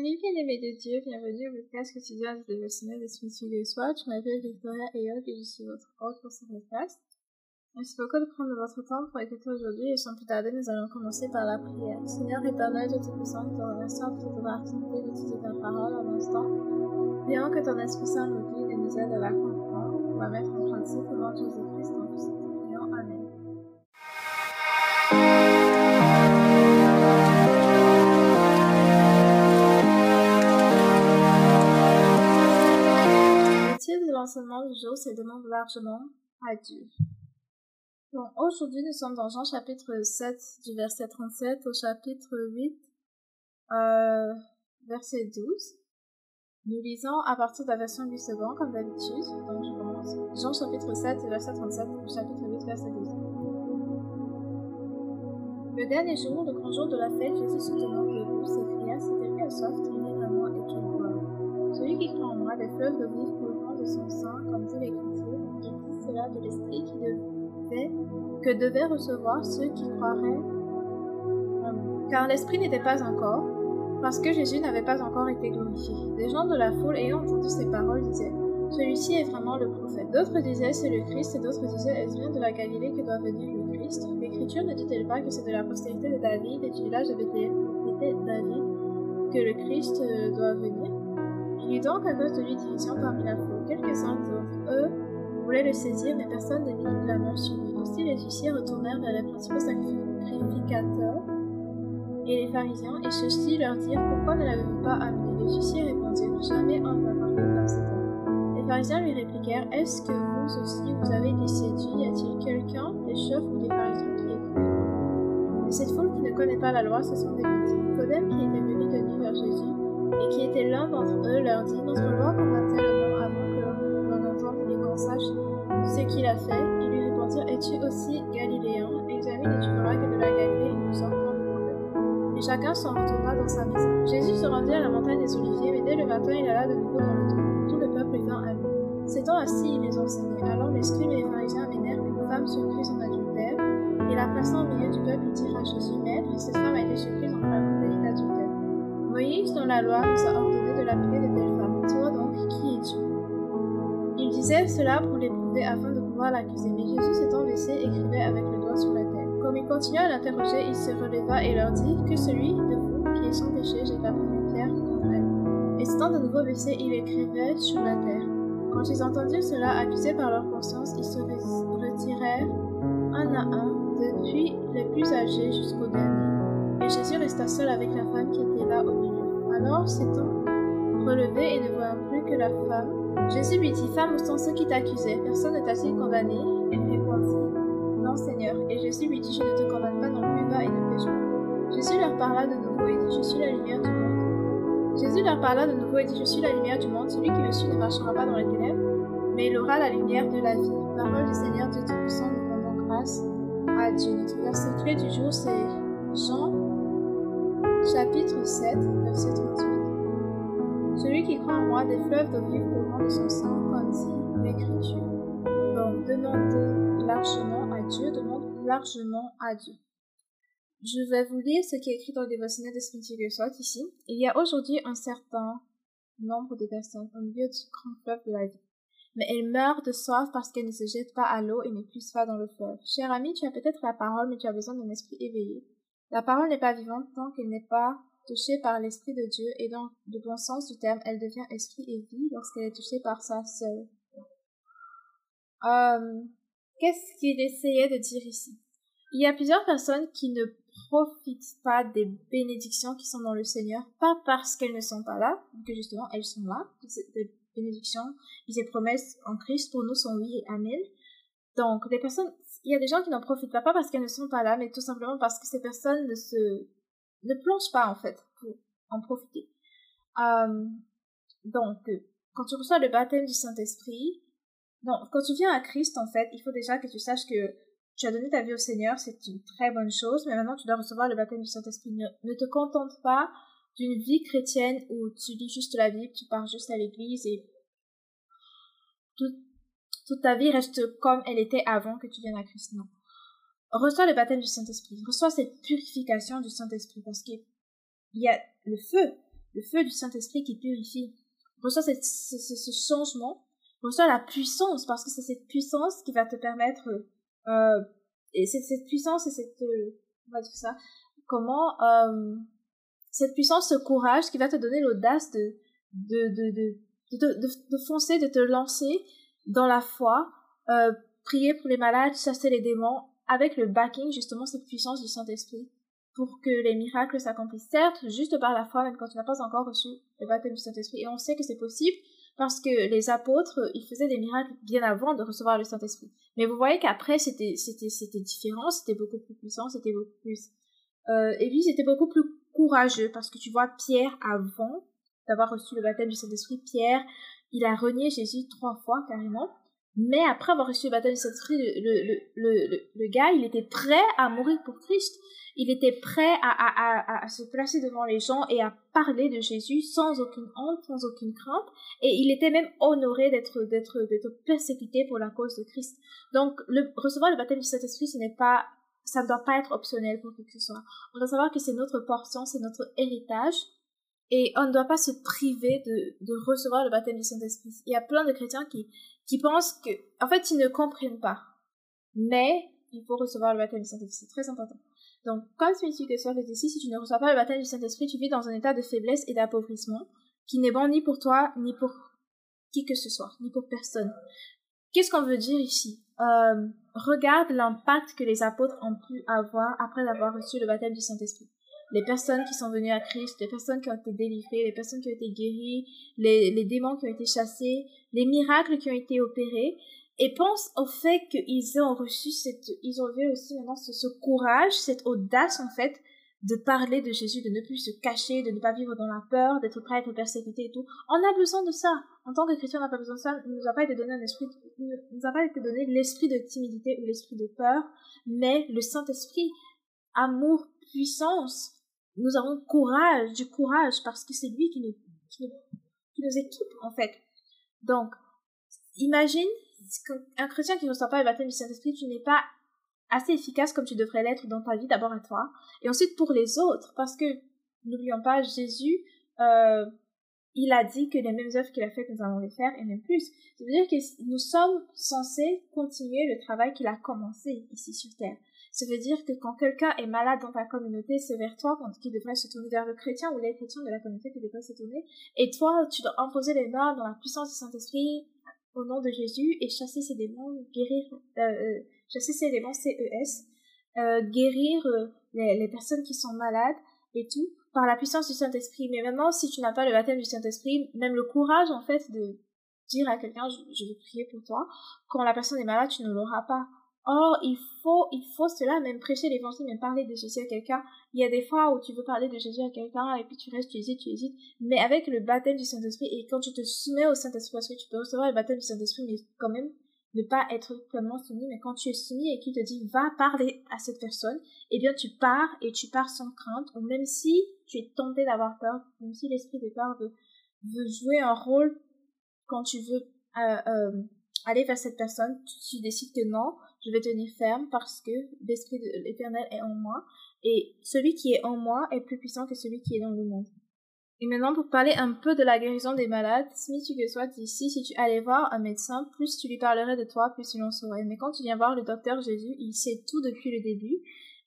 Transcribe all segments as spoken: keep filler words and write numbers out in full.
Amis bien-aimés de Dieu, bienvenue au podcast quotidien du dévotionnel de Smith Hugo Swatch. Je m'appelle Victoria Ayotte et je suis votre hôte pour ce podcast. Merci beaucoup de prendre votre temps pour écouter aujourd'hui et sans plus tarder, nous allons commencer par la prière. Seigneur éternel, je te puissant, nous te remercions pour l'opportunité d'étudier ta parole en instant. Prions que ton Esprit Saint nous guide et nous aide à la comprendre pour la mettre en pratique au nom de Jésus-Christ en plus. Prions, Amen. L'enseignement du jour, c'est demande largement à Dieu. Donc aujourd'hui, nous sommes dans Jean chapitre sept du verset trente-sept au chapitre huit euh, verset douze. Nous lisons à partir de la version Louis Segond comme d'habitude, donc je commence. Jean chapitre sept verset trente-sept au chapitre huit verset douze. Le dernier jour, le grand jour de la fête, Jésus soutenant que l'eau s'écria, si quelqu'un a soif, qu'il vienne à moi et qu'il boive. Celui qui croit en moi, les fleuves de l'eau couleront de son sein, comme dit l'Écriture, et dit cela de l'Esprit qui devait, que devaient recevoir ceux qui croiraient en moi. Car l'Esprit n'était pas encore, parce que Jésus n'avait pas encore été glorifié. Des gens de la foule ayant entendu ces paroles disaient, celui-ci est vraiment le prophète. D'autres disaient, c'est le Christ, et d'autres disaient, est-ce bien de la Galilée que doit venir le Christ? L'Écriture ne dit-elle pas que c'est de la postérité de David et du village de Bethléem de David que le Christ doit venir? Il eut donc à cause de lui division parmi la foule. Quelques-uns d'entre eux voulaient le saisir, mais personne ne mit la main sur lui. Aussi les huissiers retournèrent vers les principaux sacrificateurs et les pharisiens, et ceux-ci leur dirent, pourquoi ne l'avez-vous pas amené? Les huissiers répondirent, jamais on ne l'a marqué comme cet homme. Les pharisiens lui répliquèrent, est-ce que vous aussi vous avez été séduits? Y a-t-il quelqu'un des chefs ou des pharisiens qui est cru? Mais cette foule qui ne connaît pas la loi, ce sont des petits. Nicodème, qui était venu de nuit vers Jésus, et qui était l'un d'entre eux, leur dit, notre loi condamne-t-elle un homme avant que l'on entende et qu'on sache ce qu'il a fait? Ils lui répondirent, es-tu aussi galiléen? Examine et tu verras que de la Galilée nous sortons de problème. Et chacun s'en retourna dans sa maison. Jésus se rendit à la montagne des Oliviers, mais dès le matin il alla de nouveau dans le temple. Tout le peuple vint à lui. S'étant assis, il les enseignait. Alors les scribes et les pharisiens amenèrent une femme surprise en adultère, et la plaçant au milieu du peuple, ils dirent à Jésus, Maître, cette femme a été surprise en adultère. Moïse, dans la loi, nous a ordonné de lapider de telles femmes. Toi donc, qui es-tu? Il disait cela pour l'éprouver afin de pouvoir l'accuser. Mais Jésus s'étant baissé, écrivait avec le doigt sur la terre. Comme il continua à l'interroger, il se releva et leur dit, que celui de vous qui est sans péché jette la première pierre contre elle. Et s'étant de nouveau baissé, il écrivait sur la terre. Quand ils entendirent cela, accusés par leur conscience, ils se retirèrent un à un, depuis les plus âgés jusqu'au dernier. Et Jésus resta seul avec la femme qui était là au milieu. Alors, s'étant relevé et ne voyant plus que la femme, Jésus lui dit, femme, où sont ceux qui t'accusaient? Personne ne t'a-t-il condamné? Elle répondit, non, Seigneur. Et Jésus lui dit, je ne te condamne pas non plus, va et ne pêche plus. Jésus leur parla de nouveau et dit, je suis la lumière du monde. Jésus leur parla de nouveau et dit, je suis la lumière du monde. Celui qui me suit ne marchera pas dans les ténèbres, mais il aura la lumière de la vie. Parole du Seigneur Dieu Tout-Puissant, nous rendons grâce à Dieu. Notre verset clé du jour, c'est Jean. Chapitre sept, verset trente-huit. Celui qui croit en moi, des fleuves d'eau vive couleront de son sein, comme dit l'Écriture. Donc, demandez largement à Dieu, demande largement à Dieu. Je vais vous lire ce qui est écrit dans le dévotionnel de Smith Hugo Swatch ici. Il y a aujourd'hui un certain nombre de personnes au milieu du grand fleuve de la vie. Mais elles meurent de soif parce qu'elles ne se jettent pas à l'eau et n'épuisent pas dans le fleuve. Cher ami, tu as peut-être la parole, mais tu as besoin d'un esprit éveillé. La parole n'est pas vivante tant qu'elle n'est pas touchée par l'Esprit de Dieu, et dans le bon sens du terme, elle devient esprit et vie lorsqu'elle est touchée par ça seule. Euh, qu'est-ce qu'il essayait de dire ici? Il y a plusieurs personnes qui ne profitent pas des bénédictions qui sont dans le Seigneur, pas parce qu'elles ne sont pas là, que justement elles sont là, des bénédictions, des promesses en Christ pour nous sont oui et amen. Donc, les personnes, il y a des gens qui n'en profitent pas, pas parce qu'elles ne sont pas là, mais tout simplement parce que ces personnes ne se, ne plongent pas, en fait, pour en profiter. Euh, donc, quand tu reçois le baptême du Saint-Esprit, donc, quand tu viens à Christ, en fait, il faut déjà que tu saches que tu as donné ta vie au Seigneur, c'est une très bonne chose, mais maintenant tu dois recevoir le baptême du Saint-Esprit. Ne, ne te contente pas d'une vie chrétienne où tu lis juste la Bible, tu pars juste à l'église et tout, toute ta vie reste comme elle était avant que tu viennes à Christ, non. Reçois le baptême du Saint-Esprit. Reçois cette purification du Saint-Esprit parce qu'il y a le feu le feu du Saint-Esprit qui purifie. Reçois cette, ce, ce, ce changement, reçois la puissance, parce que c'est cette puissance qui va te permettre, euh, et c'est cette puissance et cette, euh, on va dire ça, comment, euh, cette puissance, ce courage qui va te donner l'audace de, de, de, de, de, de, de, de foncer, de te lancer dans la foi, euh, prier pour les malades, chasser les démons, avec le backing, justement, cette puissance du Saint-Esprit, pour que les miracles s'accomplissent. Certes, juste par la foi, même quand tu n'as pas encore reçu le baptême du Saint-Esprit. Et on sait que c'est possible, parce que les apôtres, ils faisaient des miracles bien avant de recevoir le Saint-Esprit. Mais vous voyez qu'après, c'était, c'était, c'était différent, c'était beaucoup plus puissant, c'était beaucoup plus... Euh, et puis, c'était beaucoup plus courageux, parce que tu vois, Pierre, avant d'avoir reçu le baptême du Saint-Esprit, Pierre, il a renié Jésus trois fois, carrément. Mais après avoir reçu le baptême du Saint-Esprit, le, le, le, le, le gars, il était prêt à mourir pour Christ. Il était prêt à, à, à, à se placer devant les gens et à parler de Jésus sans aucune honte, sans aucune crainte. Et il était même honoré d'être, d'être, d'être persécuté pour la cause de Christ. Donc, le, recevoir le baptême du Saint-Esprit, ce n'est pas, ça ne doit pas être optionnel pour qui que ce soit. On doit savoir que c'est notre portion, c'est notre héritage. Et on ne doit pas se priver de, de recevoir le baptême du Saint-Esprit. Il y a plein de chrétiens qui, qui pensent que, en fait, ils ne comprennent pas. Mais, il faut recevoir le baptême du Saint-Esprit. C'est très important. Donc, comme tu es que soit le ici, si tu ne reçois pas le baptême du Saint-Esprit, tu vis dans un état de faiblesse et d'appauvrissement qui n'est bon ni pour toi, ni pour qui que ce soit, ni pour personne. Qu'est-ce qu'on veut dire ici? Euh, regarde l'impact que les apôtres ont pu avoir après avoir reçu le baptême du Saint-Esprit. Les personnes qui sont venues à Christ, les personnes qui ont été délivrées, les personnes qui ont été guéries, les, les démons qui ont été chassés, les miracles qui ont été opérés, et pense au fait qu'ils ont reçu cette, ils ont vu aussi maintenant ce, ce courage, cette audace en fait, de parler de Jésus, de ne plus se cacher, de ne pas vivre dans la peur, d'être prêt à être persécuté et tout. On a besoin de ça. En tant que chrétien, on n'a pas besoin de ça. Il nous a pas été donné un esprit, il nous a pas été donné l'esprit de timidité ou l'esprit de peur, mais le Saint-Esprit, amour, puissance. Nous avons courage, du courage, parce que c'est lui qui nous, qui, nous, qui nous équipe, en fait. Donc, imagine qu'un chrétien qui ne reçoit pas le baptême du Saint-Esprit, tu n'es pas assez efficace comme tu devrais l'être dans ta vie, d'abord à toi, et ensuite pour les autres, parce que, n'oublions pas, Jésus, euh, il a dit que les mêmes œuvres qu'il a faites, nous allons les faire, et même plus. Ça veut dire que nous sommes censés continuer le travail qu'il a commencé ici sur Terre. Ça veut dire que quand quelqu'un est malade dans ta communauté, c'est vers toi qu'il devrait se tourner, vers le chrétien ou les chrétiens de la communauté qui devrait se tourner. Et toi, tu dois imposer les mains dans la puissance du Saint-Esprit au nom de Jésus et chasser ces démons, guérir, euh, euh, chasser ces démons C E S, euh, guérir euh, les, les personnes qui sont malades et tout par la puissance du Saint-Esprit. Mais maintenant, si tu n'as pas le baptême du Saint-Esprit, même le courage en fait de dire à quelqu'un je, je vais prier pour toi, quand la personne est malade, tu ne l'auras pas. Or, il faut, il faut cela, même prêcher l'évangile, même parler de Jésus à quelqu'un. Il y a des fois où tu veux parler de Jésus à quelqu'un, et puis tu restes, tu hésites, tu hésites. Mais avec le baptême du Saint-Esprit, et quand tu te soumets au Saint-Esprit, parce que tu peux recevoir le baptême du Saint-Esprit, mais quand même ne pas être pleinement soumis, mais quand tu es soumis et qu'il te dit, va parler à cette personne, eh bien tu pars, et tu pars sans crainte, ou même si tu es tenté d'avoir peur, même si l'esprit de peur veut, veut jouer un rôle quand tu veux euh, euh, aller vers cette personne, tu, tu décides que non, je vais tenir ferme parce que l'Esprit de l'Éternel est en moi et celui qui est en moi est plus puissant que celui qui est dans le monde. Et maintenant, pour parler un peu de la guérison des malades, si tu que sois ici, si tu allais voir un médecin, plus tu lui parlerais de toi, plus tu l'en saurais. Mais quand tu viens voir le docteur Jésus, il sait tout depuis le début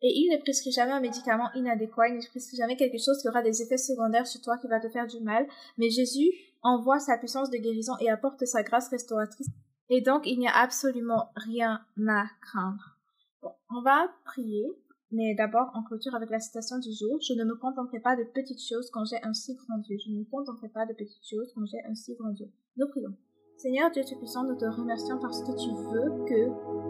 et il ne prescrit jamais un médicament inadéquat, il ne prescrit jamais quelque chose qui aura des effets secondaires sur toi qui va te faire du mal. Mais Jésus envoie sa puissance de guérison et apporte sa grâce restauratrice. Et donc, il n'y a absolument rien à craindre. Bon, on va prier, mais d'abord, on clôture avec la citation du jour. « Je ne me contenterai pas de petites choses quand j'ai un si grand Dieu. Je ne me contenterai pas de petites choses quand j'ai un si grand Dieu. » Nous prions. Seigneur Dieu Tout-Puissant, nous te remercions parce que tu veux que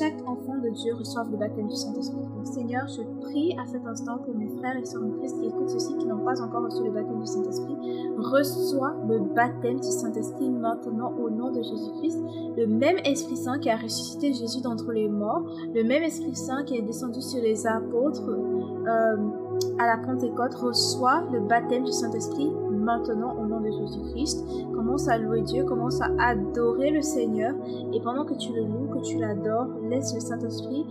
chaque enfant de Dieu reçoive le baptême du Saint-Esprit. Donc, Seigneur, je prie à cet instant pour mes frères et sœurs en Christ qui écoutent ceux qui n'ont pas encore reçu le baptême du Saint-Esprit. Reçois le baptême du Saint-Esprit maintenant au nom de Jésus-Christ. Le même Esprit Saint qui a ressuscité Jésus d'entre les morts, le même Esprit Saint qui est descendu sur les apôtres euh, à la Pentecôte, reçois le baptême du Saint-Esprit maintenant au nom de Jésus-Christ. Commence à louer Dieu, commence à adorer le Seigneur et pendant que tu le loues, que tu l'adores, laisse le Saint-Esprit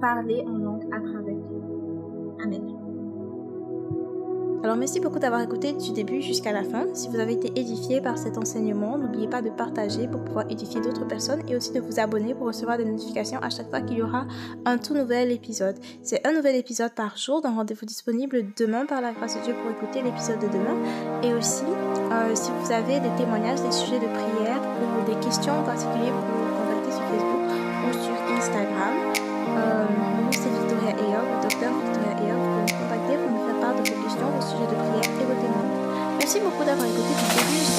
parler en langue à travers toi. Amen. Alors merci beaucoup d'avoir écouté du début jusqu'à la fin. Si vous avez été édifié par cet enseignement, n'oubliez pas de partager pour pouvoir édifier d'autres personnes et aussi de vous abonner pour recevoir des notifications à chaque fois qu'il y aura un tout nouvel épisode. C'est un nouvel épisode par jour, donc rendez-vous disponible demain par la grâce de Dieu pour écouter l'épisode de demain. Et aussi, euh, si vous avez des témoignages, des sujets de prière ou des questions en particulier, vous pouvez me contacter sur Facebook ou sur Instagram. Euh, c'est Victoria Ayotte, le docteur Victoria Ayotte. Vous pouvez me contacter pour me faire part de vos questions, vos sujets de prière et vos témoignages. Merci beaucoup d'avoir écouté ce début.